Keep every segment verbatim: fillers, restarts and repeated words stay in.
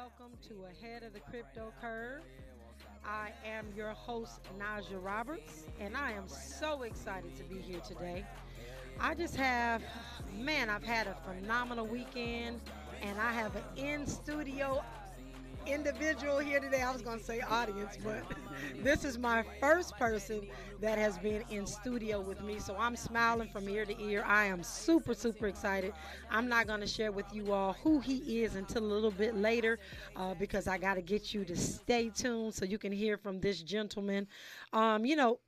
welcome to Ahead of the Crypto Curve. I am your host, Naja Roberts, and I am so excited to be here today. I just have, man, I've had a phenomenal weekend, and I have an in-studio individual here today. I was going to say audience, but this is my first person that has been in studio with me, so I'm smiling from ear to ear. I am super, super excited. I'm not going to share with you all who he is until a little bit later uh, because I got to get you to stay tuned so you can hear from this gentleman. Um, you know,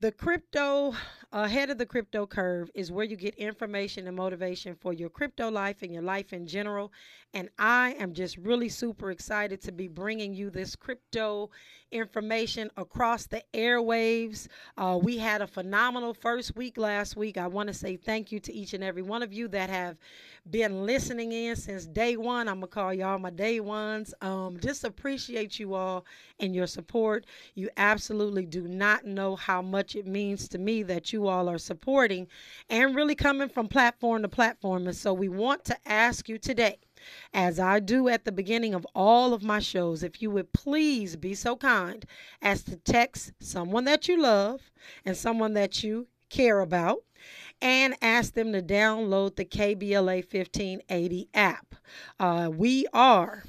The crypto, Ahead of the Crypto Curve is where you get information and motivation for your crypto life and your life in general. And I am just really super excited to be bringing you this crypto information across the airwaves. Uh, we had a phenomenal first week last week. I want to say thank you to each and every one of you that have been listening in since day one. I'm going to call y'all my day ones. Um, just appreciate you all and your support. You absolutely do not know how much it means to me that you all are supporting and really coming from platform to platform. And so we want to ask you today, as I do at the beginning of all of my shows, if you would please be so kind as to text someone that you love and someone that you care about and ask them to download the K B L A fifteen eighty app. Uh, we are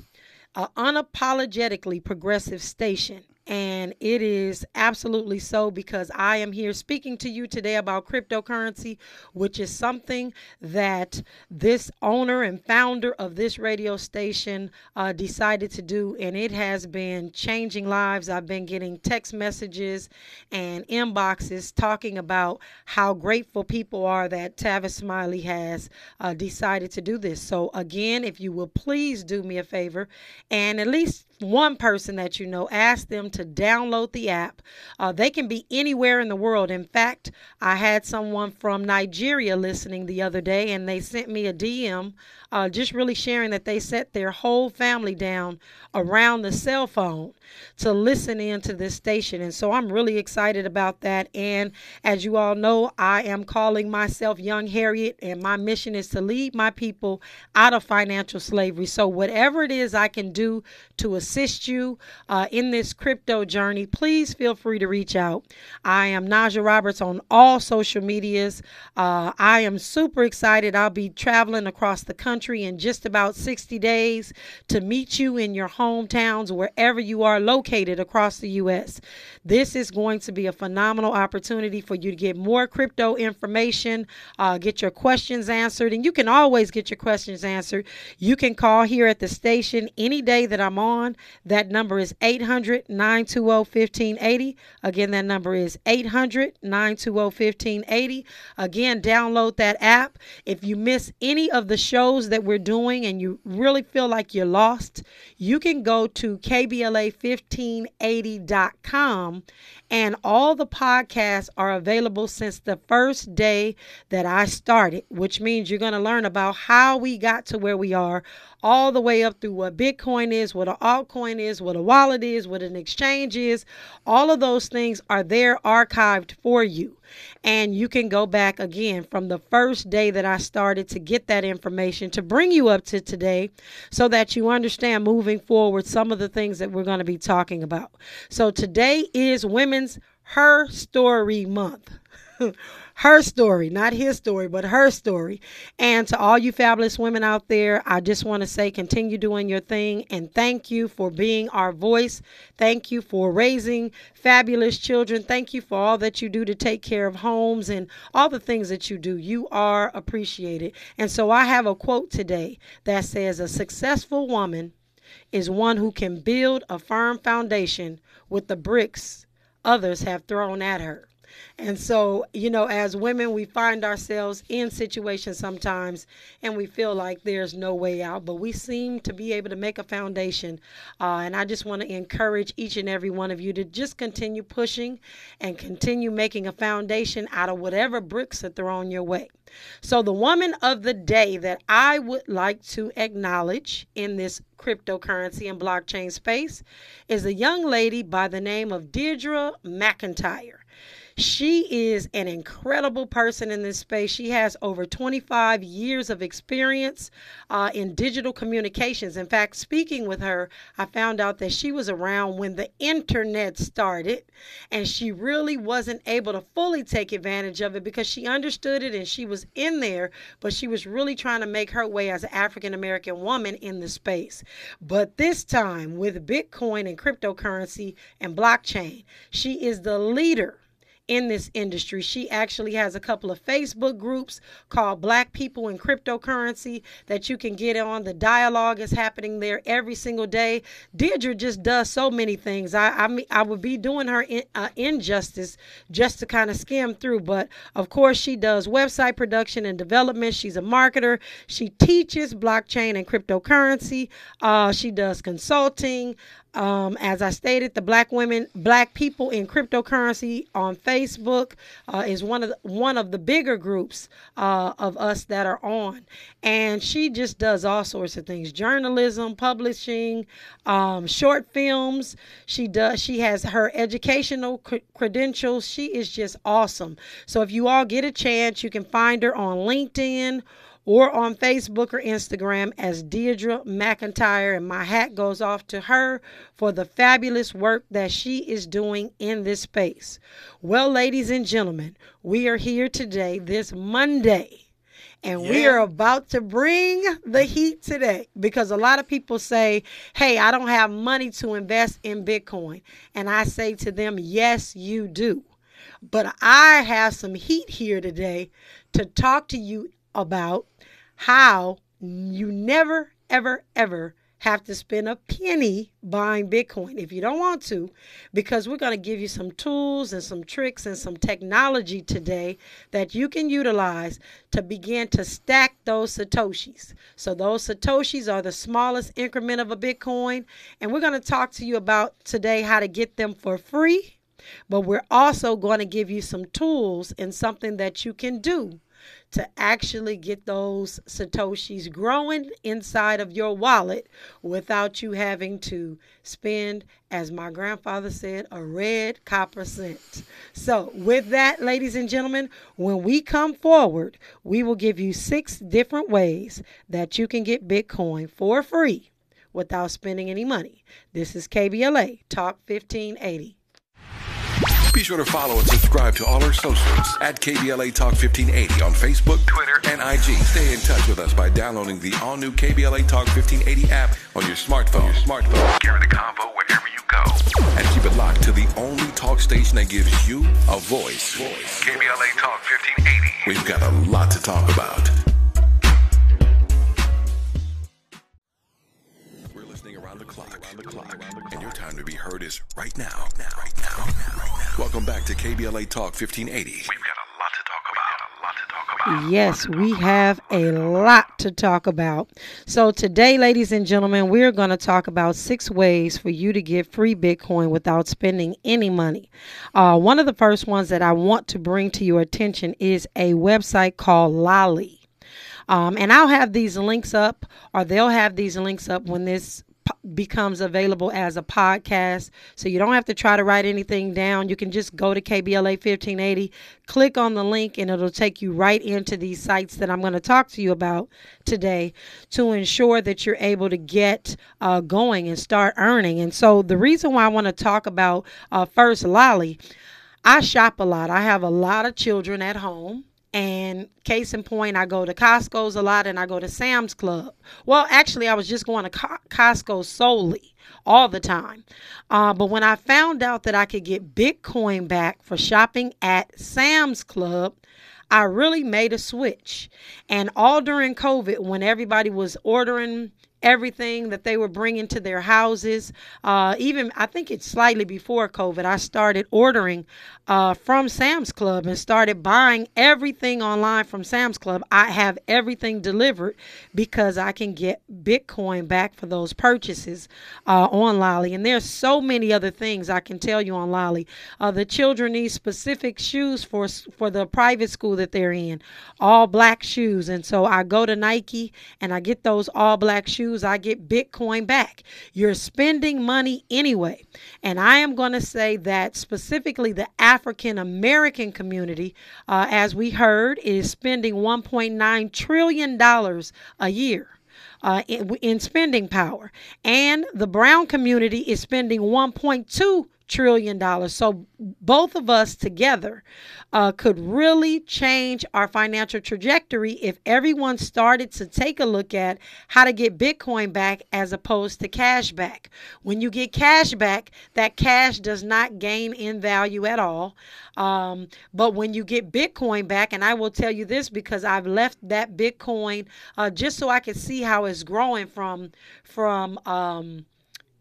an unapologetically progressive station. And it is absolutely so because I am here speaking to you today about cryptocurrency, which is something that this owner and founder of this radio station uh, decided to do. And it has been changing lives. I've been getting text messages and inboxes talking about how grateful people are that Tavis Smiley has uh, decided to do this. So again, if you will please do me a favor and at least one person that you know, ask them to download the app. Uh, they can be anywhere in the world. In fact, I had someone from Nigeria listening the other day, and they sent me a D M uh, just really sharing that they set their whole family down around the cell phone to listen in to this station. And so I'm really excited about that. And as you all know, I am calling myself Young Harriet, and my mission is to lead my people out of financial slavery. So whatever it is I can do to assist assist you uh, in this crypto journey, please feel free to reach out. I am Naja Roberts on all social medias. Uh, I am super excited. I'll be traveling across the country in just about sixty days to meet you in your hometowns, wherever you are located across the U S This is going to be a phenomenal opportunity for you to get more crypto information, uh, get your questions answered, and you can always get your questions answered. You can call here at the station any day that I'm on. That number is eight hundred, nine two zero, one five eight zero. Again, that number is eight hundred, nine two zero, one five eight zero. Again, download that app. If you miss any of the shows that we're doing and you really feel like you're lost, you can go to K B L A fifteen eighty dot com, and all the podcasts are available since the first day that I started, which means you're going to learn about how we got to where we are, all the way up through what Bitcoin is, what an altcoin is, what a wallet is, what an exchange is. All of those things are there archived for you. And you can go back again from the first day that I started to get that information to bring you up to today so that you understand moving forward some of the things that we're going to be talking about. So today is Women's Her Story Month. Her story, not his story, but her story. And to all you fabulous women out there, I just want to say continue doing your thing. And thank you for being our voice. Thank you for raising fabulous children. Thank you for all that you do to take care of homes and all the things that you do. You are appreciated. And so I have a quote today that says, "A successful woman is one who can build a firm foundation with the bricks others have thrown at her." And so, you know, as women, we find ourselves in situations sometimes and we feel like there's no way out, but we seem to be able to make a foundation. Uh, and I just want to encourage each and every one of you to just continue pushing and continue making a foundation out of whatever bricks are thrown your way. So the woman of the day that I would like to acknowledge in this cryptocurrency and blockchain space is a young lady by the name of Deirdre McIntyre. She is an incredible person in this space. She has over twenty-five years of experience uh, in digital communications. In fact, speaking with her, I found out that she was around when the internet started, and she really wasn't able to fully take advantage of it because she understood it and she was in there, but she was really trying to make her way as an African-American woman in the space. But this time with Bitcoin and cryptocurrency and blockchain, she is the leader in this industry. She actually has a couple of Facebook groups called Black People in Cryptocurrency that you can get on. The dialogue is happening there every single day. Deirdre just does so many things. I I, I would be doing her in, uh, injustice just to kind of skim through, but of course she does website production and development. She's a marketer. She teaches blockchain and cryptocurrency. Uh, she does consulting. Um, as I stated, the Black Women, Black People in Cryptocurrency on Facebook uh, is one of the, one of the bigger groups uh, of us that are on. And she just does all sorts of things: journalism, publishing, um, short films. She does. She has her educational cr- credentials. She is just awesome. So if you all get a chance, you can find her on LinkedIn or on Facebook or Instagram as Deirdre McIntyre. And my hat goes off to her for the fabulous work that she is doing in this space. Well, ladies and gentlemen, we are here today, this Monday, and yeah. we are about to bring the heat today, because a lot of people say, hey, I don't have money to invest in Bitcoin. And I say to them, yes, you do. But I have some heat here today to talk to you about how you never, ever, ever have to spend a penny buying Bitcoin if you don't want to, because we're going to give you some tools and some tricks and some technology today that you can utilize to begin to stack those Satoshis. So those Satoshis are the smallest increment of a Bitcoin, and we're going to talk to you about today how to get them for free, but we're also going to give you some tools and something that you can do to actually get those Satoshis growing inside of your wallet without you having to spend, as my grandfather said, a red copper cent. So with that, ladies and gentlemen, when we come forward, we will give you six different ways that you can get Bitcoin for free without spending any money. This is K B L A Talk fifteen eighty. Be sure to follow and subscribe to all our socials at K B L A Talk fifteen eighty on Facebook, Twitter, and I G. Stay in touch with us by downloading the all-new K B L A Talk fifteen eighty app on your smartphone. Your smartphone. Carry the convo wherever you go. And keep it locked to the only talk station that gives you a voice. voice. K B L A Talk fifteen eighty. We've got a lot to talk about. We're listening around the clock, around the clock, around the clock. And your time to be heard is right now, now, right now, right now. Right now. Welcome back to K B L A Talk fifteen eighty. We've got a lot to talk about. A lot to talk about. Yes, we have a lot to talk about. So today, ladies and gentlemen, we're going to talk about six ways for you to get free Bitcoin without spending any money. Uh, one of the first ones that I want to bring to your attention is a website called Lolli. Um, and I'll have these links up, or they'll have these links up when this becomes available as a podcast, so you don't have to try to write anything down. You can just go to K B L A fifteen eighty, click on the link, and it'll take you right into these sites that I'm going to talk to you about today to ensure that you're able to get uh, going and start earning. And so the reason why I want to talk about uh, first Lolli, I shop a lot. I have a lot of children at home. And case in point, I go to Costco's a lot, and I go to Sam's Club. Well, actually, I was just going to Co- Costco solely all the time. Uh, but when I found out that I could get Bitcoin back for shopping at Sam's Club, I really made a switch. And all during COVID, when everybody was ordering everything that they were bringing to their houses, uh, even I think it's slightly before COVID, I started ordering uh, from Sam's Club and started buying everything online from Sam's Club. I have everything delivered because I can get Bitcoin back for those purchases uh, on Lolli. And there's so many other things I can tell you on Lolli. Uh, the children need specific shoes for for the private school that they're in, all black shoes. And so I go to Nike and I get those all black shoes. use, I get Bitcoin back. You're spending money anyway. And I am going to say that specifically the African American community, uh, as we heard, is spending one point nine trillion dollars a year. Uh, in, in spending power. And the brown community is spending one point two trillion dollars. So both of us together uh, could really change our financial trajectory if everyone started to take a look at how to get Bitcoin back as opposed to cash back. When you get cash back, that cash does not gain in value at all. Um, but when you get Bitcoin back, and I will tell you this because I've left that Bitcoin uh, just so I could see how it's growing from from um,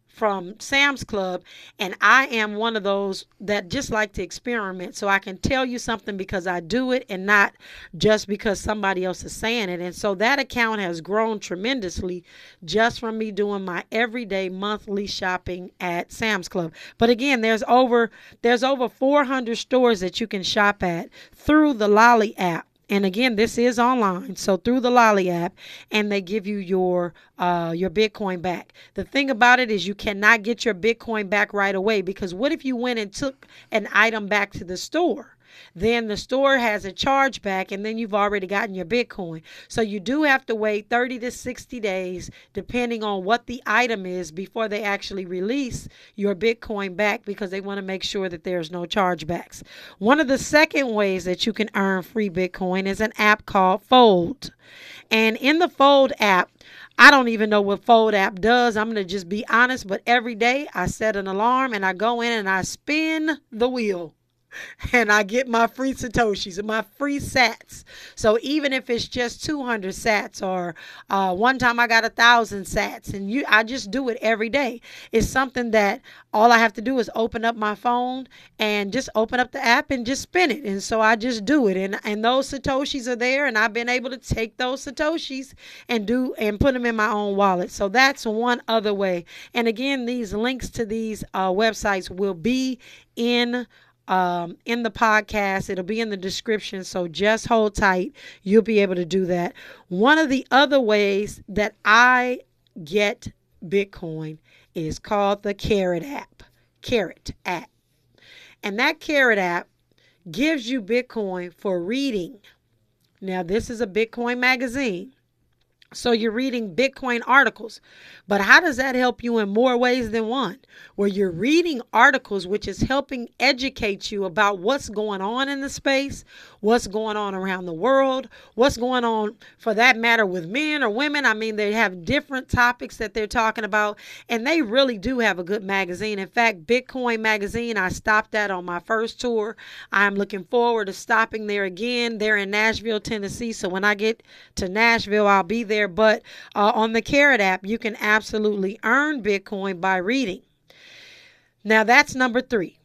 from Sam's Club, and I am one of those that just like to experiment, so I can tell you something because I do it and not just because somebody else is saying it. And so that account has grown tremendously just from me doing my everyday monthly shopping at Sam's Club. But again, there's over there's over four hundred stores that you can shop at through the Lolli app. And again, this is online, so through the Lolli app, and they give you your uh, your Bitcoin back. The thing about it is you cannot get your Bitcoin back right away, because what if you went and took an item back to the store? Then the store has a chargeback, and then you've already gotten your Bitcoin. So you do have to wait thirty to sixty days, depending on what the item is, before they actually release your Bitcoin back, because they want to make sure that there's no chargebacks. One of the second ways that you can earn free Bitcoin is an app called Fold. And in the Fold app, I don't even know what Fold app does. I'm going to just be honest, but every day I set an alarm and I go in and I spin the wheel. And I get my free Satoshis and my free sats. So even if it's just two hundred sats, or uh, one time I got a thousand sats, and you, I just do it every day. It's something that all I have to do is open up my phone and just open up the app and just spin it. And so I just do it. And, and those Satoshis are there, and I've been able to take those Satoshis and do and put them in my own wallet. So that's one other way. And again, these links to these uh, websites will be in Um, in the podcast. It'll be in the description, so just hold tight. You'll be able to do that. One of the other ways that I get Bitcoin is called the Carrot app. Carrot app. And that Carrot app gives you Bitcoin for reading. Now, this is a Bitcoin magazine, so you're reading Bitcoin articles. But how does that help you in more ways than one? Where you're reading articles, which is helping educate you about what's going on in the space, what's going on around the world, what's going on, for that matter, with men or women. I mean, they have different topics that they're talking about, and they really do have a good magazine. In fact, Bitcoin Magazine, I stopped at on my first tour. I'm looking forward to stopping there again. They're in Nashville, Tennessee, so when I get to Nashville, I'll be there. But uh, on the Carrot app, you can absolutely earn Bitcoin by reading. Now, that's number three.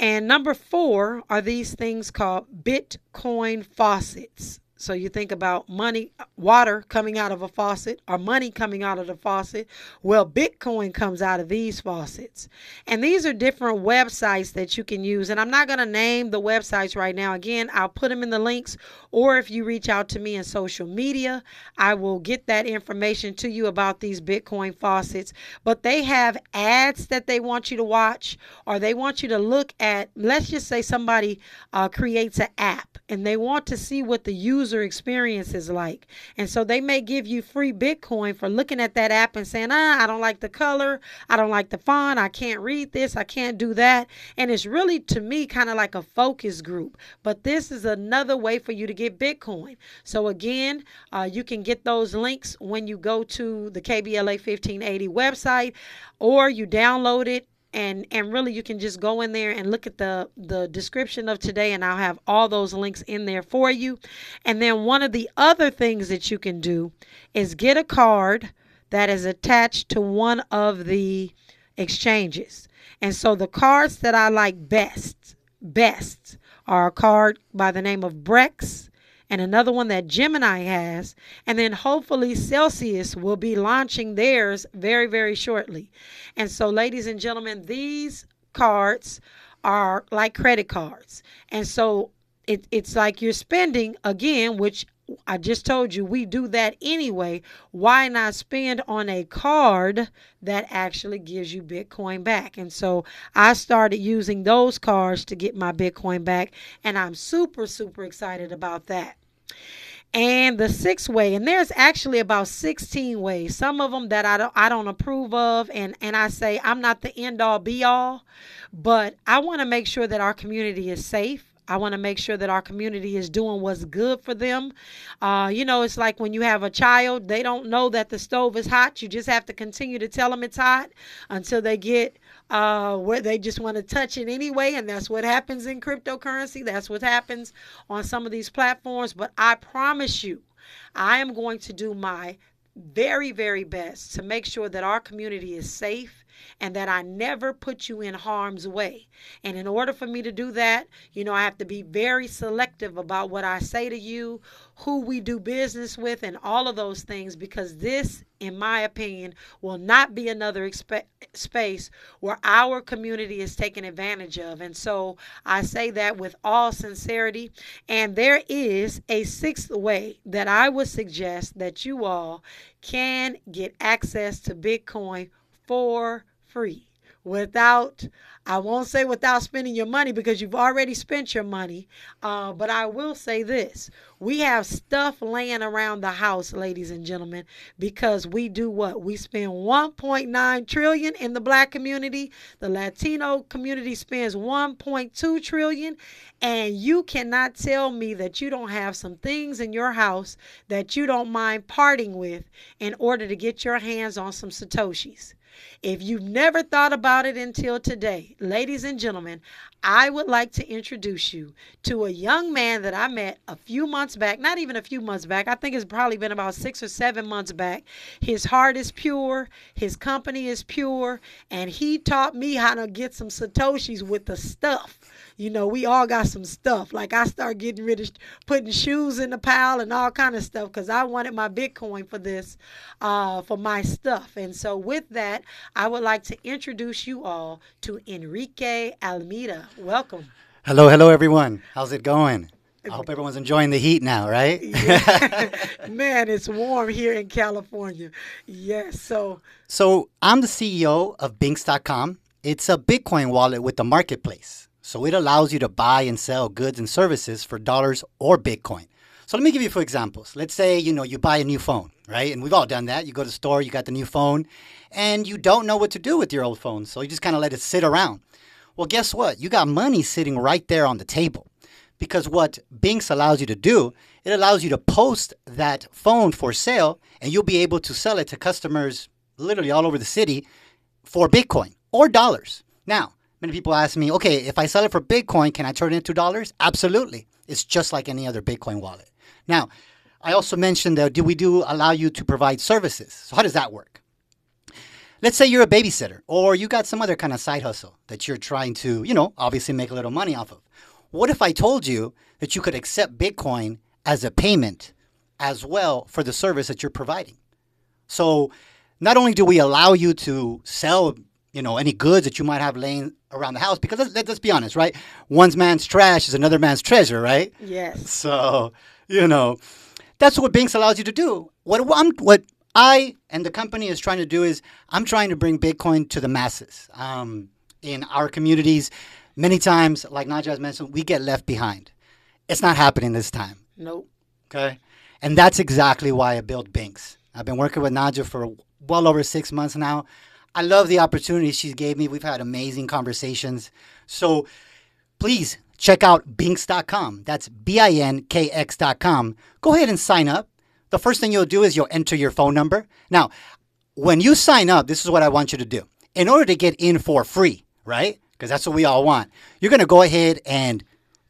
And number four are these things called Bitcoin faucets. So you think about money, water coming out of a faucet, or money coming out of the faucet. Well, Bitcoin comes out of these faucets. And these are different websites that you can use. And I'm not going to name the websites right now. Again, I'll put them in the links. Or if you reach out to me in social media, I will get that information to you about these Bitcoin faucets. But they have ads that they want you to watch, or they want you to look at. Let's just say somebody uh, creates an app, and they want to see what the user experience is like. And so they may give you free Bitcoin for looking at that app and saying, ah, I don't like the color, I don't like the font, I can't read this, I can't do that. And it's really, to me, kind of like a focus group. But this is another way for you to get Bitcoin. So again, uh, you can get those links when you go to the K B L A fifteen eighty website, or you download it. And and really, you can just go in there and look at the, the description of today, and I'll have all those links in there for you. And then one of the other things that you can do is get a card that is attached to one of the exchanges. And so the cards that I like best, best are a card by the name of Brex, and another one that Gemini has. And then hopefully Celsius will be launching theirs very, very shortly. And so, ladies and gentlemen, these cards are like credit cards. And so it, it's like you're spending, again, which I just told you we do that anyway. Why not spend on a card that actually gives you Bitcoin back? And so I started using those cards to get my Bitcoin back, and I'm super, super excited about that. And the sixth way, and there's actually about sixteen ways, some of them that I don't, I don't approve of, and, and I say I'm not the end-all, be-all, but I want to make sure that our community is safe. I want to make sure that our community is doing what's good for them. Uh, you know, it's like when you have a child, they don't know that the stove is hot. You just have to continue to tell them it's hot until they get uh, where they just want to touch it anyway. And that's what happens in cryptocurrency. That's what happens on some of these platforms. But I promise you, I am going to do my very, very best to make sure that our community is safe and that I never put you in harm's way. And in order for me to do that, you know, I have to be very selective about what I say to you, who we do business with, and all of those things, because this, in my opinion, will not be another exp- space where our community is taken advantage of. And so I say that with all sincerity. And there is a sixth way that I would suggest that you all can get access to Bitcoin for free. Without, I won't say without spending your money, because you've already spent your money. Uh, but I will say this. We have stuff laying around the house, ladies and gentlemen, because we do what? We spend one point nine trillion dollars in the Black community. The Latino community spends one point two trillion dollars. And you cannot tell me that you don't have some things in your house that you don't mind parting with in order to get your hands on some Satoshis. If you've never thought about it until today, ladies and gentlemen, I would like to introduce you to a young man that I met a few months back, not even a few months back. I think it's probably been about six or seven months back. His heart is pure. His company is pure. And he taught me how to get some Satoshis with the stuff. You know, we all got some stuff. Like, I started getting rid of putting shoes in the pile and all kind of stuff because I wanted my Bitcoin for this, uh, for my stuff. And so with that, I would like to introduce you all to Enrique Almeida. Welcome. Hello, hello, everyone. How's it going? I hope everyone's enjoying the heat now, right? Yeah. Man, it's warm here in California. Yes. Yeah, so. so I'm the C E O of Binkx dot com. It's a Bitcoin wallet with a marketplace. So it allows you to buy and sell goods and services for dollars or Bitcoin. So let me give you a few examples. Let's say, you know, you buy a new phone, right? And we've all done that. You go to the store, you got the new phone, and you don't know what to do with your old phone. So you just kind of let it sit around. Well, guess what? You got money sitting right there on the table. Because what Binkx allows you to do, it allows you to post that phone for sale, and you'll be able to sell it to customers literally all over the city for Bitcoin or dollars. Now, many people ask me, okay, if I sell it for Bitcoin, can I turn it into dollars? Absolutely. It's just like any other Bitcoin wallet. Now, I also mentioned that we do allow you to provide services. So how does that work? Let's say you're a babysitter or you got some other kind of side hustle that you're trying to, you know, obviously make a little money off of. What if I told you that you could accept Bitcoin as a payment as well for the service that you're providing? So not only do we allow you to sell, you know, any goods that you might have laying around the house, because let's, let's be honest, right? One man's trash is another man's treasure, right? Yes. So, you know, that's what Binkx allows you to do. What I'm, what I and the company is trying to do is I'm trying to bring Bitcoin to the masses um, in our communities. Many times, like Naja has mentioned, we get left behind. It's not happening this time. Nope. Okay. And that's exactly why I built Binkx. I've been working with Naja for well over six months now. I love the opportunity she gave me. We've had amazing conversations. So please check out Binkx dot com. That's B I N K X dot com. Go ahead and sign up. The first thing you'll do is you'll enter your phone number. Now, when you sign up, this is what I want you to do. In order to get in for free, right? Because that's what we all want. You're going to go ahead and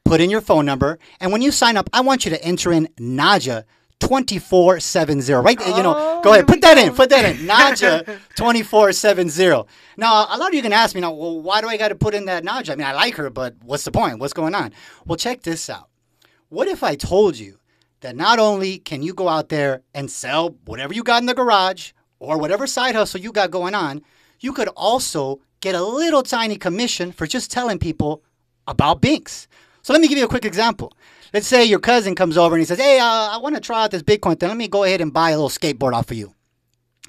put in your phone number. And when you sign up, I want you to enter in Naja twenty-four seventy. Right there, oh, you know, go ahead. Put that go. in. Put that in. Naja twenty-four seventy. Now, a lot of you can ask me, now, well, why do I got to put in that Naja? I mean, I like her, but what's the point? What's going on? Well, check this out. What if I told you that not only can you go out there and sell whatever you got in the garage or whatever side hustle you got going on, you could also get a little tiny commission for just telling people about Binkx. So let me give you a quick example. Let's say your cousin comes over and he says, hey, uh, I want to try out this Bitcoin thing. Let me go ahead and buy a little skateboard off of you.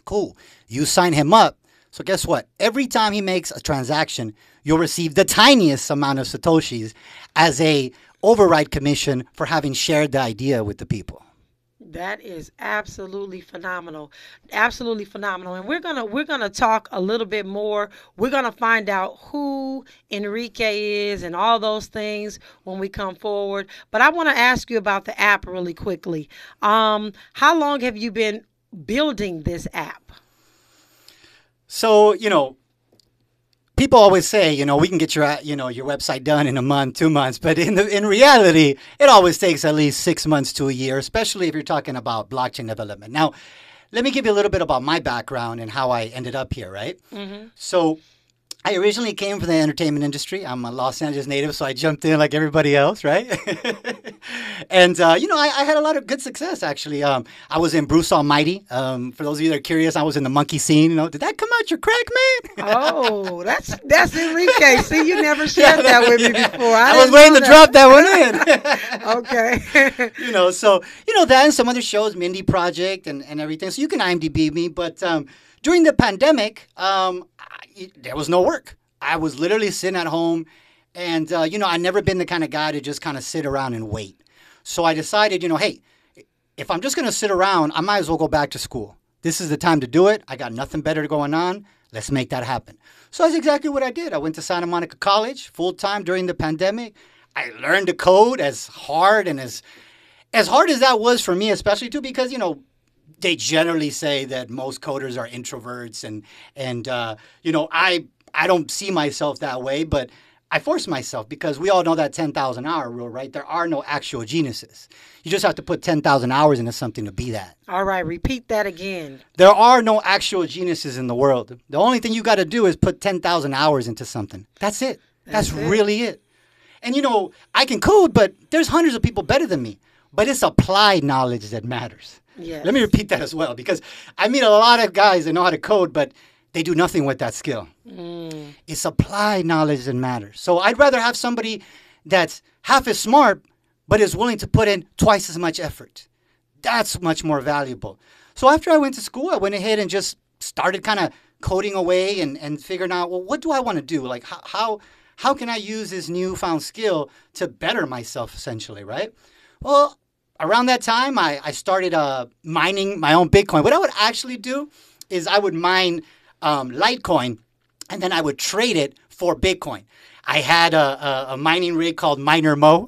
Cool. You sign him up. So guess what? Every time he makes a transaction, you'll receive the tiniest amount of Satoshis as a override commission for having shared the idea with the people. That is absolutely phenomenal. Absolutely phenomenal. And we're gonna we're gonna talk a little bit more. We're gonna find out who Enrique is and all those things when we come forward. But I wanna ask you about the app really quickly. Um, how long have you been building this app? So, you know, people always say, you know, we can get your, you know, your website done in a month, two months. But in the, in reality, it always takes at least six months to a year, especially if you're talking about blockchain development. Now, let me give you a little bit about my background and how I ended up here, right? Mm-hmm. So I originally came from the entertainment industry. I'm a Los Angeles native, so I jumped in like everybody else, right? And, uh, you know, I, I had a lot of good success, actually. Um, I was in Bruce Almighty. Um, for those of you that are curious, I was in the monkey scene. You know, did that come out your crack, man? Oh, that's that's Enrique. See, you never shared yeah, that, that with yeah. me before. I, I was waiting to that. drop that one in. Okay. You know, so, you know, that and some other shows, Mindy Project and, and everything. So you can I M D B me. But um, during the pandemic, um, I, there was no work. I was literally sitting at home. And, uh, you know, I've never been the kind of guy to just kind of sit around and wait. So I decided, you know, hey, if I'm just going to sit around, I might as well go back to school. This is the time to do it. I got nothing better going on. Let's make that happen. So that's exactly what I did. I went to Santa Monica College full-time during the pandemic. I learned to code as hard and as as hard as that was for me, especially too, because, you know, they generally say that most coders are introverts. And, and uh, you know, I I don't see myself that way, but I forced myself because we all know that ten thousand hour rule, right? There are no actual geniuses. You just have to put ten thousand hours into something to be that. All right, repeat that again. There are no actual geniuses in the world. The only thing you got to do is put ten thousand hours into something. That's it. That's, That's it. really it. And, you know, I can code, but there's hundreds of people better than me. But it's applied knowledge that matters. Yes. Let me repeat that as well, because I meet a lot of guys that know how to code, but they do nothing with that skill. Mm. It's applied knowledge that matters. So I'd rather have somebody that's half as smart, but is willing to put in twice as much effort. That's much more valuable. So after I went to school, I went ahead and just started kind of coding away and, and figuring out, well, what do I want to do? Like, how, how, how can I use this newfound skill to better myself, essentially, right? Well, around that time, I, I started uh, mining my own Bitcoin. What I would actually do is I would mine Um, Litecoin, and then I would trade it for Bitcoin. I had a, a, a mining rig called Miner Mo.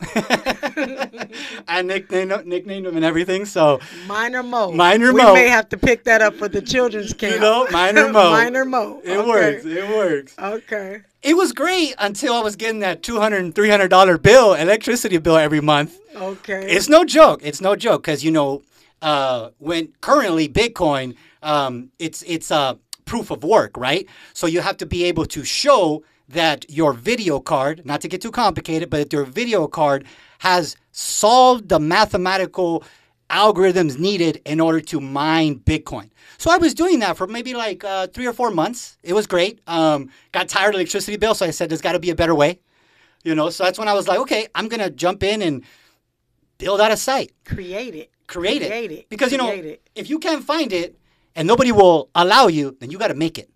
I nicknamed, nicknamed him and everything. So Miner Mo. Miner Mo. We may have to pick that up for the children's camp. You know, Miner Mo. Miner Mo. It okay. works. It works. Okay. It was great until I was getting that two hundred dollars, three hundred dollars bill, electricity bill every month. Okay. It's no joke. It's no joke because, you know, uh, when currently Bitcoin, um, it's it's a uh, proof of work, right? So you have to be able to show that your video card, not to get too complicated, but that your video card has solved the mathematical algorithms needed in order to mine Bitcoin. So I was doing that for maybe like uh, three or four months. It was great. Um, got tired of electricity bill, so I said, there's got to be a better way. You know, so that's when I was like, okay, I'm going to jump in and build out a site. Create it. Create, Create it. it. Because, Create you know, it. if you can't find it, and nobody will allow you, then you got to make it.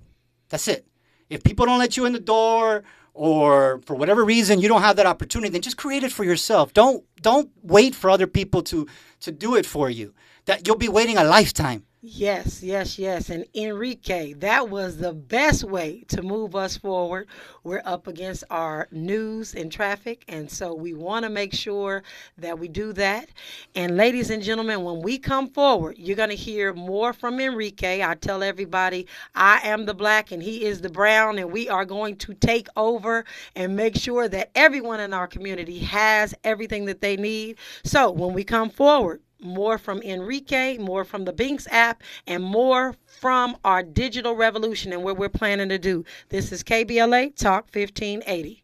That's it. If people don't let you in the door or for whatever reason you don't have that opportunity, then just create it for yourself. Don't don't wait for other people to to do it for you. That you'll be waiting a lifetime. Yes, yes, yes. And Enrique, that was the best way to move us forward. We're up against our news and traffic, and so we want to make sure that we do that. And ladies and gentlemen, when we come forward, you're going to hear more from Enrique. I tell everybody I am the black and he is the brown, and we are going to take over and make sure that everyone in our community has everything that they need. So when we come forward, more from Enrique, more from the Binkx app, and more from our digital revolution and what we're planning to do. This is K B L A Talk fifteen eighty.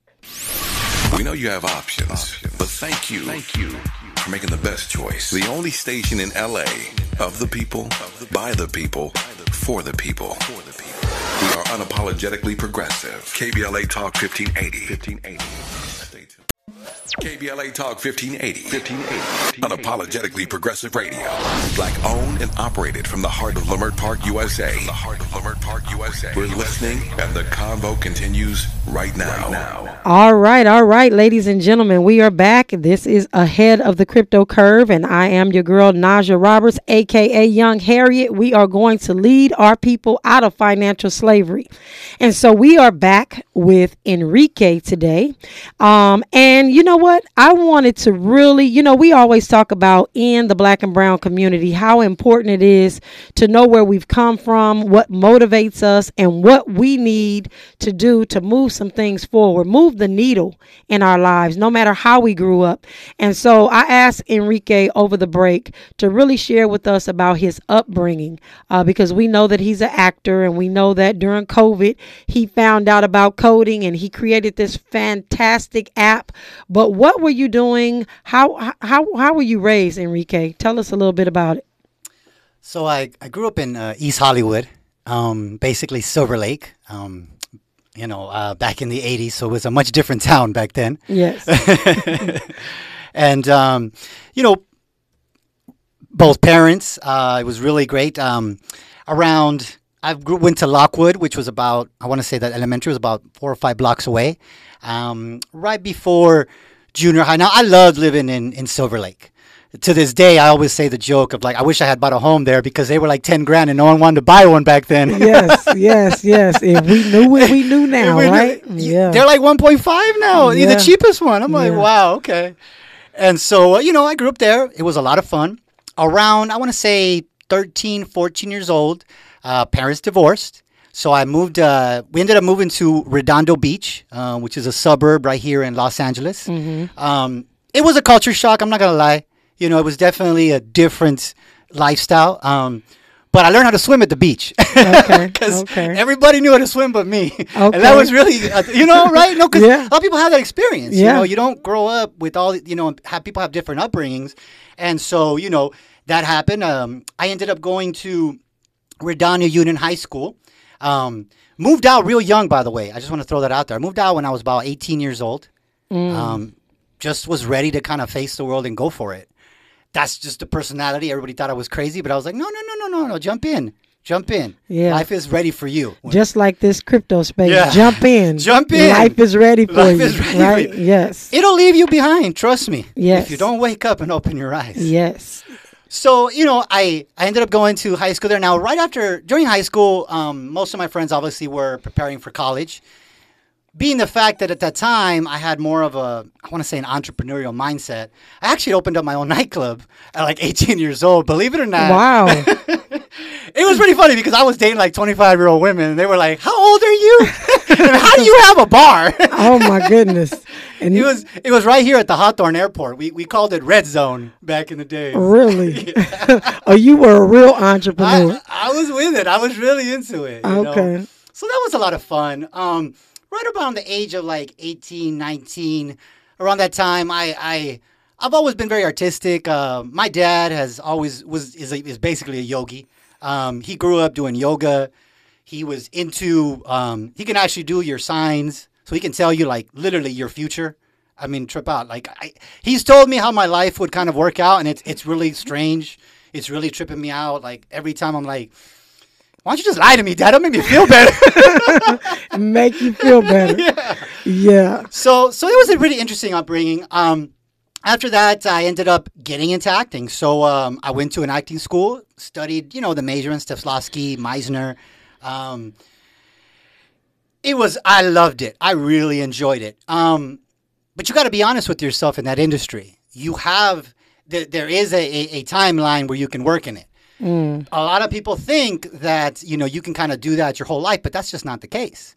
We know you have options, options. but thank you, thank you for making the best choice. The only station in L A of the people, by the people, for the people. We are unapologetically progressive. K B L A Talk fifteen eighty. fifteen eighty. Stay tuned. K B L A Talk fifteen eighty, unapologetically progressive radio. Black owned and operated from the heart of Leimert Park, U S A. From the heart of Leimert Park, U S A. We're listening, and the convo continues right now. Right now. All right, all right, ladies and gentlemen, we are back. This is Ahead of the Crypto Curve, and I am your girl, Naja Roberts, a k a. Young Harriet. We are going to lead our people out of financial slavery. And so we are back with Enrique today. Um, and you know what? I wanted to really, you know, we always talk about in the Black and brown community how important it is to know where we've come from, what motivates us, and what we need to do to move some things forward, move the needle in our lives, no matter how we grew up. And so I asked Enrique over the break to really share with us about his upbringing, uh, because we know that he's an actor, and we know that during COVID, he found out about coding and he created this fantastic app. But what were you doing? How how how were you raised, Enrique? Tell us a little bit about it. So I, I grew up in uh, East Hollywood, um, basically Silver Lake, um, you know, uh, back in the eighties. So it was a much different town back then. Yes. And, um, you know, both parents, uh, it was really great. Um, around, I grew, went to Lockwood, which was about, I want to say that elementary was about four or five blocks away. Um, right before junior high. Now, I loved living in, in Silver Lake. To this day, I always say the joke of like, I wish I had bought a home there because they were like ten grand and no one wanted to buy one back then. Yes, yes, yes. If we knew what we knew now, we right? Knew, yeah. They're like one point five now, yeah. The cheapest one. I'm yeah. like, wow, okay. And so, uh, you know, I grew up there. It was a lot of fun. Around, I want to say thirteen, fourteen years old, uh, parents divorced. So I moved, uh, we ended up moving to Redondo Beach, uh, which is a suburb right here in Los Angeles. Mm-hmm. Um, it was a culture shock. I'm not going to lie. You know, it was definitely a different lifestyle. Um, but I learned how to swim at the beach. Okay. 'Cause okay. everybody knew how to swim but me. Okay. And that was really, uh, you know, right? No, because yeah. a lot of people have that experience. Yeah. You know, you don't grow up with all, you know, have people have different upbringings. And so, you know, that happened. Um, I ended up going to Redania Union High School. Um, moved out real young, by the way. I just want to throw that out there. I moved out when I was about eighteen years old. Mm. Um, just was ready to kind of face the world and go for it. That's just the personality. Everybody thought I was crazy, but I was like, no, no, no, no, no, no. Jump in. Jump in. Yeah. Life is ready for you. Just like this crypto space. Yeah. Jump in. Jump in. Life is ready for Life you. Life is ready right? for you. Yes. It'll leave you behind. Trust me. Yes. If you don't wake up and open your eyes. Yes. So, you know, I, I ended up going to high school there. Now, right after, during high school, um, most of my friends obviously were preparing for college. Being the fact that at that time, I had more of a, I want to say an entrepreneurial mindset. I actually opened up my own nightclub at like eighteen years old, believe it or not. Wow. It was pretty funny because I was dating like twenty-five-year-old women. And they were like, how old are you? And how do you have a bar? Oh, my goodness. And it was it was right here at the Hawthorne Airport. We we called it Red Zone back in the day. Really? Yeah. Oh, you were a real entrepreneur. I, I was with it. I was really into it. You okay. know? So that was a lot of fun. Um, right around the age of like eighteen, nineteen, around that time, I, I, I've always been very artistic. Uh, my dad has always was is, a, is basically a yogi. Um, he grew up doing yoga. He was into, um, he can actually do your signs. So he can tell you, like, literally your future. I mean, trip out. Like, I, he's told me how my life would kind of work out, and it's it's really strange. It's really tripping me out. Like, every time I'm like, why don't you just lie to me, Dad? It'll make me feel better. Make you feel better. Yeah. Yeah. So, so it was a really interesting upbringing. Um, after that, I ended up getting into acting. So um, I went to an acting school, studied, you know, the major in Stanislavski, Meisner, um It was, I loved it. I really enjoyed it. Um, but you got to be honest with yourself in that industry. You have, there, there is a, a, a timeline where you can work in it. Mm. A lot of people think that, you know, you can kind of do that your whole life, but that's just not the case.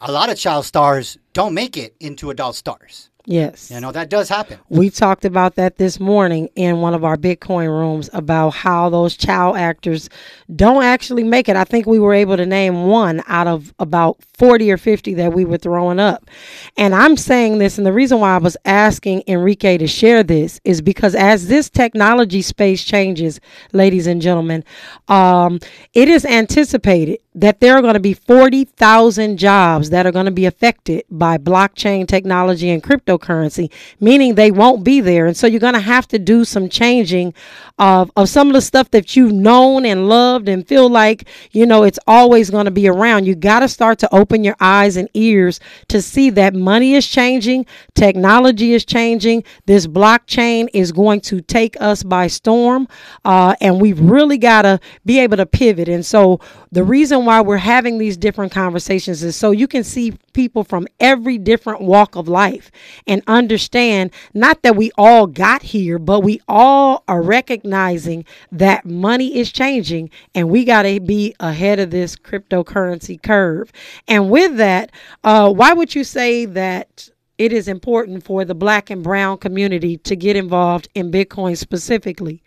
A lot of child stars don't make it into adult stars. Yes. You know, that does happen. We talked about that this morning in one of our Bitcoin rooms about how those child actors don't actually make it. I think we were able to name one out of about forty or fifty that we were throwing up. And I'm saying this, and the reason why I was asking Enrique to share this is because as this technology space changes, ladies and gentlemen, um, it is anticipated that there are going to be forty thousand jobs that are going to be affected by blockchain technology and cryptocurrency, meaning they won't be there. And so you're going to have to do some changing of, of some of the stuff that you've known and loved and feel like, you know, it's always going to be around. You got to start to open your eyes and ears to see that money is changing. Technology is changing. This blockchain is going to take us by storm. Uh, and we've really got to be able to pivot. And so the reason why we're having these different conversations is so you can see people from every different walk of life and understand not that we all got here, but we all are recognizing that money is changing and we got to be ahead of this cryptocurrency curve. And with that, uh, why would you say that it is important for the black and brown community to get involved in Bitcoin specifically?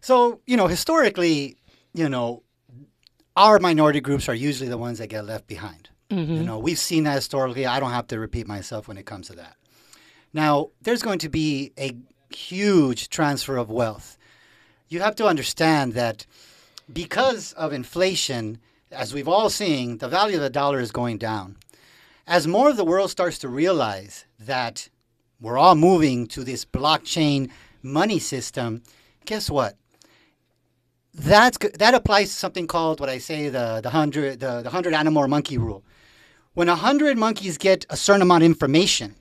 So, you know, historically, you know, our minority groups are usually the ones that get left behind. Mm-hmm. You know, we've seen that historically. I don't have to repeat myself when it comes to that. Now, there's going to be a huge transfer of wealth. You have to understand that because of inflation, as we've all seen, the value of the dollar is going down. As more of the world starts to realize that we're all moving to this blockchain money system, guess what? That's, that applies to something called what I say the the hundred the, the hundred animal or monkey rule. When a hundred monkeys get a certain amount of information,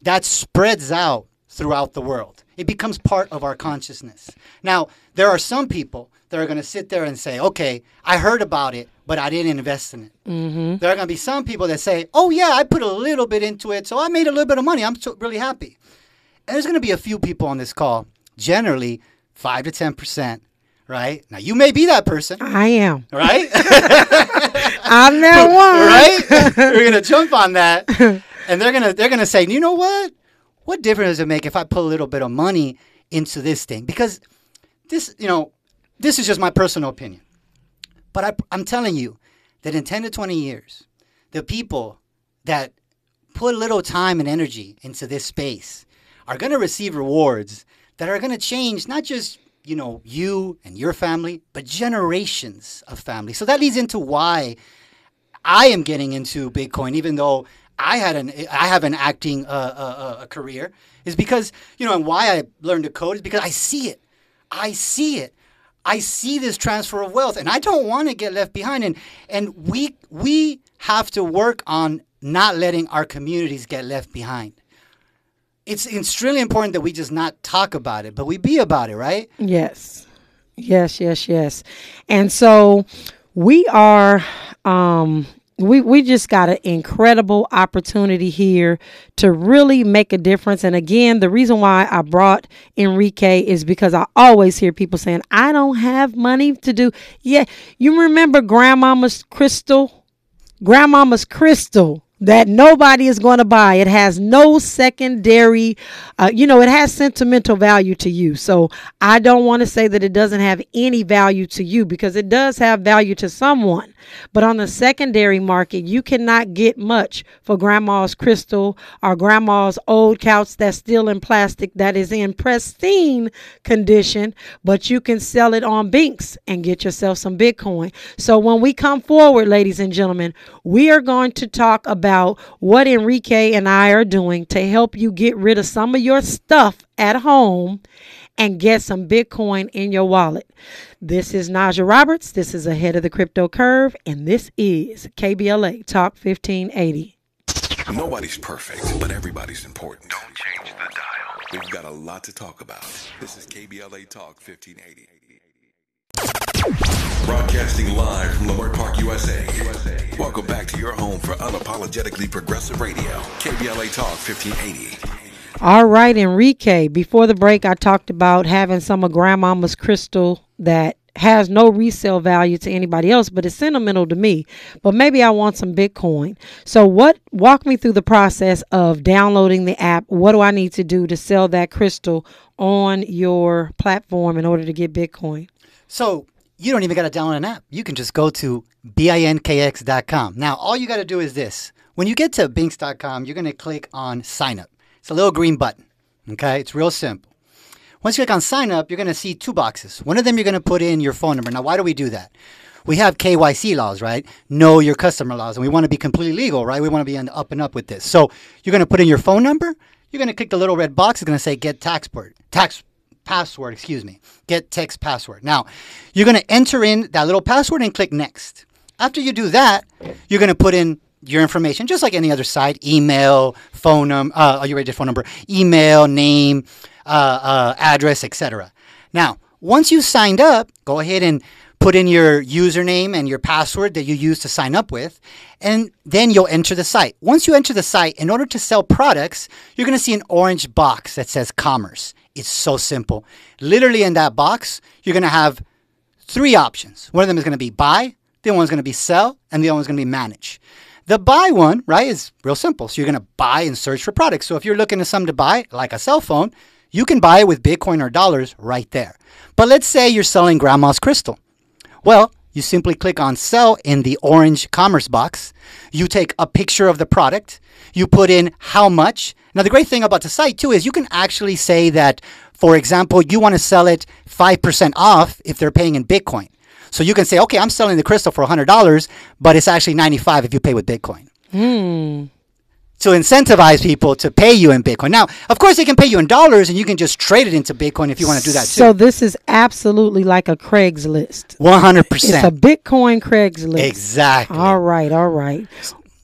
that spreads out throughout the world. It becomes part of our consciousness. Now, there are some people that are going to sit there and say, "Okay, I heard about it, but I didn't invest in it." Mm-hmm. There are going to be some people that say, "Oh yeah, I put a little bit into it, so I made a little bit of money. I'm so really happy." And there's going to be a few people on this call, generally five to ten percent. Right? Now, you may be that person. I am. Right? I'm that one. Right? We're going to jump on that. And they're going to they're gonna say, you know what? What difference does it make if I put a little bit of money into this thing? Because this, you know, this is just my personal opinion. But I, I'm telling you that in ten to twenty years, the people that put a little time and energy into this space are going to receive rewards that are going to change not just, you know, you and your family, but generations of family. So that leads into why I am getting into Bitcoin, even though I had an I have an acting uh, uh, uh, career, is because, you know, and why I learned to code is because I see it, I see it, I see this transfer of wealth, and I don't want to get left behind. And and we we have to work on not letting our communities get left behind. It's it's really important that we just not talk about it, but we be about it, right? Yes. Yes, yes, yes. And so we are, um, we, we just got an incredible opportunity here to really make a difference. And again, the reason why I brought Enrique is because I always hear people saying, I don't have money to do. Yeah. You remember Grandmama's Crystal? Grandmama's Crystal. That nobody is going to buy. It has no secondary, uh, you know, it has sentimental value to you. So I don't want to say that it doesn't have any value to you, because it does have value to someone. But on the secondary market, you cannot get much for grandma's crystal or grandma's old couch that's still in plastic, that is in pristine condition, but you can sell it on Binkx and get yourself some Bitcoin. So when we come forward, ladies and gentlemen, we are going to talk about what Enrique and I are doing to help you get rid of some of your stuff at home and get some Bitcoin in your wallet. This is Naja Roberts. This is Ahead of the Crypto Curve, and this is K B L A Talk fifteen eighty. Nobody's perfect, but everybody's important. Don't change the dial. We've got a lot to talk about. This is K B L A Talk fifteen eighty. Broadcasting live from Leimert Park, U S A. U S A. Welcome back to your home for unapologetically progressive radio. K B L A Talk fifteen eighty. All right, Enrique, before the break, I talked about having some of Grandmama's crystal that has no resale value to anybody else, but it's sentimental to me. But maybe I want some Bitcoin. So what? Walk me through the process of downloading the app. What do I need to do to sell that crystal on your platform in order to get Bitcoin? So you don't even got to download an app. You can just go to binkx dot com. Now, all you got to do is this. When you get to binkx dot com, you're going to click on sign up. It's a little green button, okay? It's real simple. Once you click on sign up, you're going to see two boxes. One of them, you're going to put in your phone number. Now, why do we do that? we have K Y C laws, right? Know your customer laws. And we want to be completely legal, right? We want to be on the up and up with this. So you're going to put in your phone number. You're going to click the little red box. It's going to say get tax word, tax password, excuse me, get text password. Now, you're going to enter in that little password and click next. After you do that, you're going to put in your information, just like any other site, email, phone number, uh, oh, you ready, phone number, email, name, uh, uh, address, et cetera. Now, once you signed up, go ahead and put in your username and your password that you used to sign up with, and then you'll enter the site. Once you enter the site, in order to sell products, you're going to see an orange box that says commerce. It's so simple. Literally in that box, you're going to have three options. One of them is going to be buy, the other one's going to be sell, and the other one's going to be manage. The buy one, right, is real simple. So you're going to buy and search for products. So if you're looking at something to buy, like a cell phone, you can buy it with Bitcoin or dollars right there. But let's say you're selling grandma's crystal. Well, you simply click on sell in the orange commerce box. You take a picture of the product. You put in how much. Now, the great thing about the site, too, is you can actually say that, for example, you want to sell it five percent off if they're paying in Bitcoin. So you can say, okay, I'm selling the crystal for one hundred dollars, but it's actually ninety-five dollars if you pay with Bitcoin. Mm. To incentivize people to pay you in Bitcoin. Now, of course, they can pay you in dollars, and you can just trade it into Bitcoin if you want to do that, too. So this is absolutely like a Craigslist. one hundred percent. It's a Bitcoin Craigslist. Exactly. All right, all right.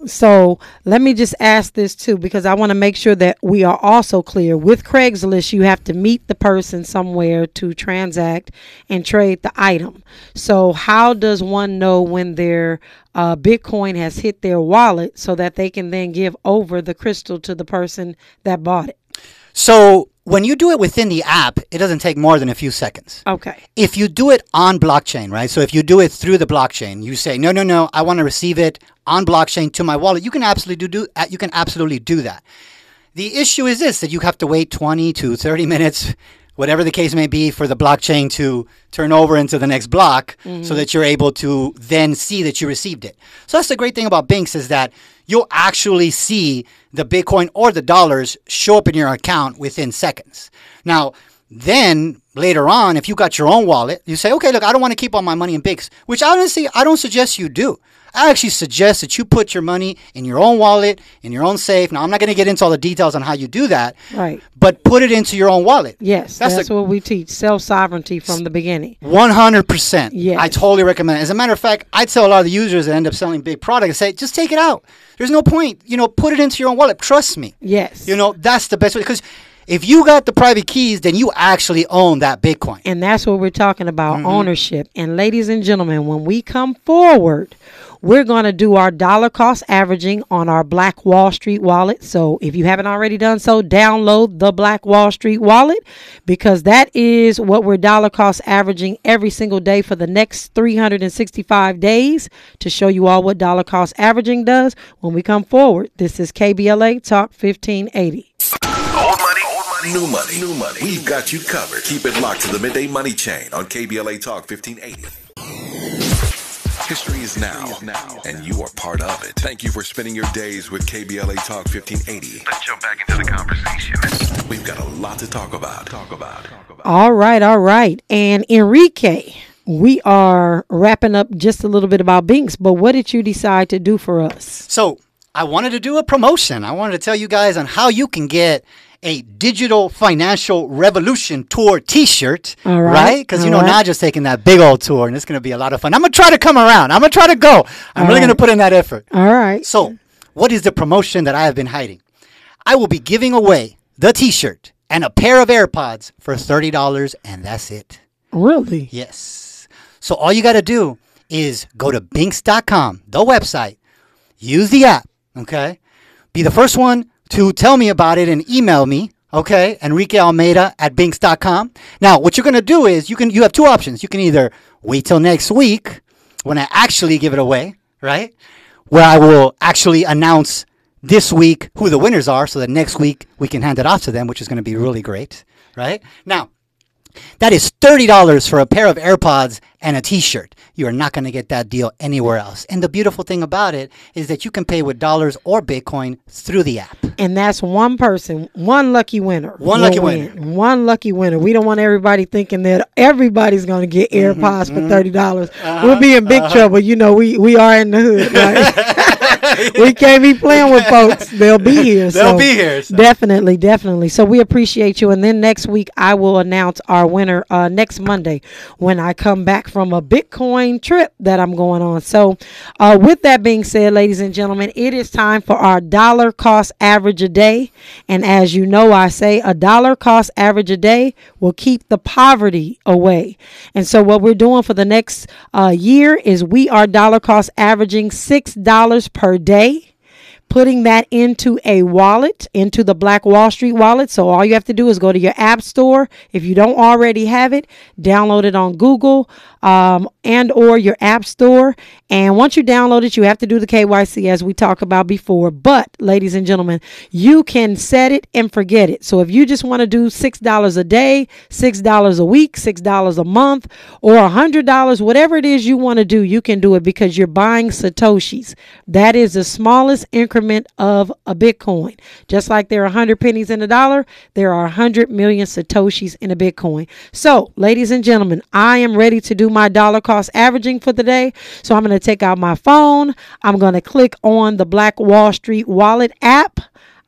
So let me just ask this, too, because I want to make sure that we are also clear. With Craigslist, you have to meet the person somewhere to transact and trade the item. So how does one know when their uh, Bitcoin has hit their wallet so that they can then give over the crystal to the person that bought it? So when you do it within the app, it doesn't take more than a few seconds. Okay. If you do it on blockchain, right? So if you do it through the blockchain, you say, no, no, no, I want to receive it on blockchain to my wallet. You can absolutely do, do you can absolutely do that. The issue is this, that you have to wait twenty to thirty minutes, whatever the case may be, for the blockchain to turn over into the next block, mm-hmm. so that you're able to then see that you received it. So that's the great thing about Binkx, is that you'll actually see the Bitcoin or the dollars show up in your account within seconds. Now, then later on, if you got your own wallet, you say, okay, look, I don't want to keep all my money in Binkx, which honestly, I don't suggest you do. I actually suggest that you put your money in your own wallet, in your own safe. Now, I'm not going to get into all the details on how you do that. Right. But put it into your own wallet. Yes. That's, that's a, what we teach, self-sovereignty from the beginning. one hundred percent. Yes. I totally recommend it. As a matter of fact, I tell a lot of the users that end up selling big products, say, just take it out. There's no point. You know, put it into your own wallet. Trust me. Yes. You know, that's the best way. Because if you got the private keys, then you actually own that Bitcoin. And that's what we're talking about, mm-hmm. ownership. And ladies and gentlemen, when we come forward, we're going to do our dollar cost averaging on our Black Wall Street wallet. So if you haven't already done so, download the Black Wall Street wallet, because that is what we're dollar cost averaging every single day for the next three hundred sixty-five days to show you all what dollar cost averaging does. When we come forward, this is K B L A Talk fifteen eighty. Old money, old money, new money, new money. We've got you covered. Keep it locked to the Midday Money Chain on K B L A Talk fifteen eighty. History is now, and you are part of it. Thank you for spending your days with K B L A Talk fifteen eighty. Let's jump back into the conversation. We've got a lot to talk about. Talk about. All right, all right. And Enrique, we are wrapping up just a little bit about Binkx, but what did you decide to do for us? So I wanted to do a promotion. I wanted to tell you guys on how you can get a digital financial revolution tour T-shirt, all right? Because right? you know right. Naja's taking that big old tour, and it's going to be a lot of fun. I'm gonna try to come around. I'm gonna try to go. I'm all really right. gonna put in that effort. All right. So, what is the promotion that I have been hiding? I will be giving away the T-shirt and a pair of AirPods for thirty dollars, and that's it. Really? Yes. So all you got to do is go to Binkx dot com, the website. Use the app. Okay. Be the first one to tell me about it and email me, okay, Enrique Almeida at Binkx dot com. Now, what you're going to do is you can you have two options. You can either wait till next week when I actually give it away, right, where I will actually announce this week who the winners are so that next week we can hand it off to them, which is going to be really great, right? Now, that is thirty dollars for a pair of AirPods and a t-shirt. You are not going to get that deal anywhere else. And the beautiful thing about it is that you can pay with dollars or Bitcoin through the app. And that's one person, one lucky winner. One lucky win. winner. One lucky winner. We don't want everybody thinking that everybody's going to get mm-hmm, AirPods mm-hmm. for thirty dollars. Uh-huh, we'll be in big uh-huh. trouble. You know, we, we are in the hood, right? We can't be playing with folks. They'll be here. They'll so. be here. So. Definitely, definitely. So we appreciate you. And then next week, I will announce our winner uh, next Monday when I come back from a Bitcoin trip that I'm going on. So uh, with that being said, ladies and gentlemen, it is time for our dollar cost average a day. And as you know, I say a dollar cost average a day will keep the poverty away. And so what we're doing for the next uh, year is we are dollar cost averaging six dollars per day, putting that into a wallet, into the Black Wall Street wallet. So all you have to do is go to your app store. If you don't already have it, download it on Google um, and or your app store. And once you download it, you have to do the K Y C as we talked about before. But ladies and gentlemen, you can set it and forget it. So if you just want to do six dollars a day, six dollars a week, six dollars a month, or one hundred dollars, whatever it is you want to do, you can do it because you're buying Satoshis. That is the smallest increment of a Bitcoin. Just like there are one hundred pennies in a dollar, there are one hundred million Satoshis in a Bitcoin. So, ladies and gentlemen, I am ready to do my dollar cost averaging for the day. So I'm going to take out my phone. I'm going to click on the Black Wall Street Wallet app.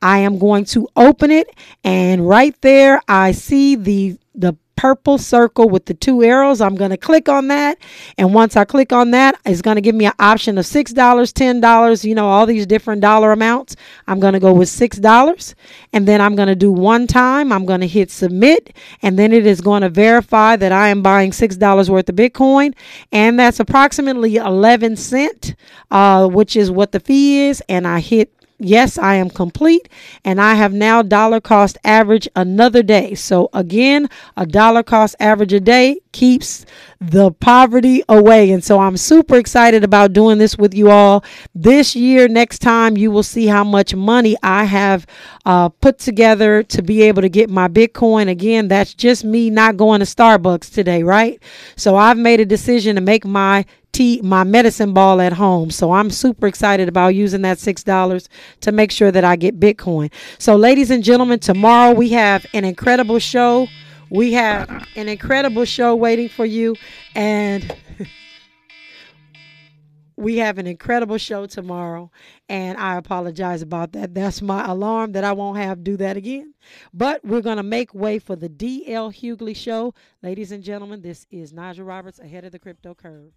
I am going to open it, and right there I see the the purple circle with the two arrows. I'm going to click on that. And once I click on that, it's going to give me an option of six dollars, ten dollars, you know, all these different dollar amounts. I'm going to go with six dollars. And then I'm going to do one time. I'm going to hit submit. And then it is going to verify that I am buying six dollars worth of Bitcoin. And that's approximately eleven cents, uh, which is what the fee is. And I hit yes, I am complete, and I have now dollar cost average another day. So again, a dollar cost average a day keeps the poverty away. And so I'm super excited about doing this with you all this year. Next time you will see how much money I have uh, put together to be able to get my Bitcoin. Again, that's just me not going to Starbucks today, right? So I've made a decision to make my tea, my medicine ball at home. So I'm super excited about using that six dollars to make sure that I get Bitcoin. So ladies and gentlemen, tomorrow we have an incredible show. We have an incredible show waiting for you. And we have an incredible show tomorrow. And I apologize about that. That's my alarm that I won't have do that again. But we're going to make way for the D L Hughley Show. Ladies and gentlemen, this is Naja Roberts ahead of the Crypto Curve.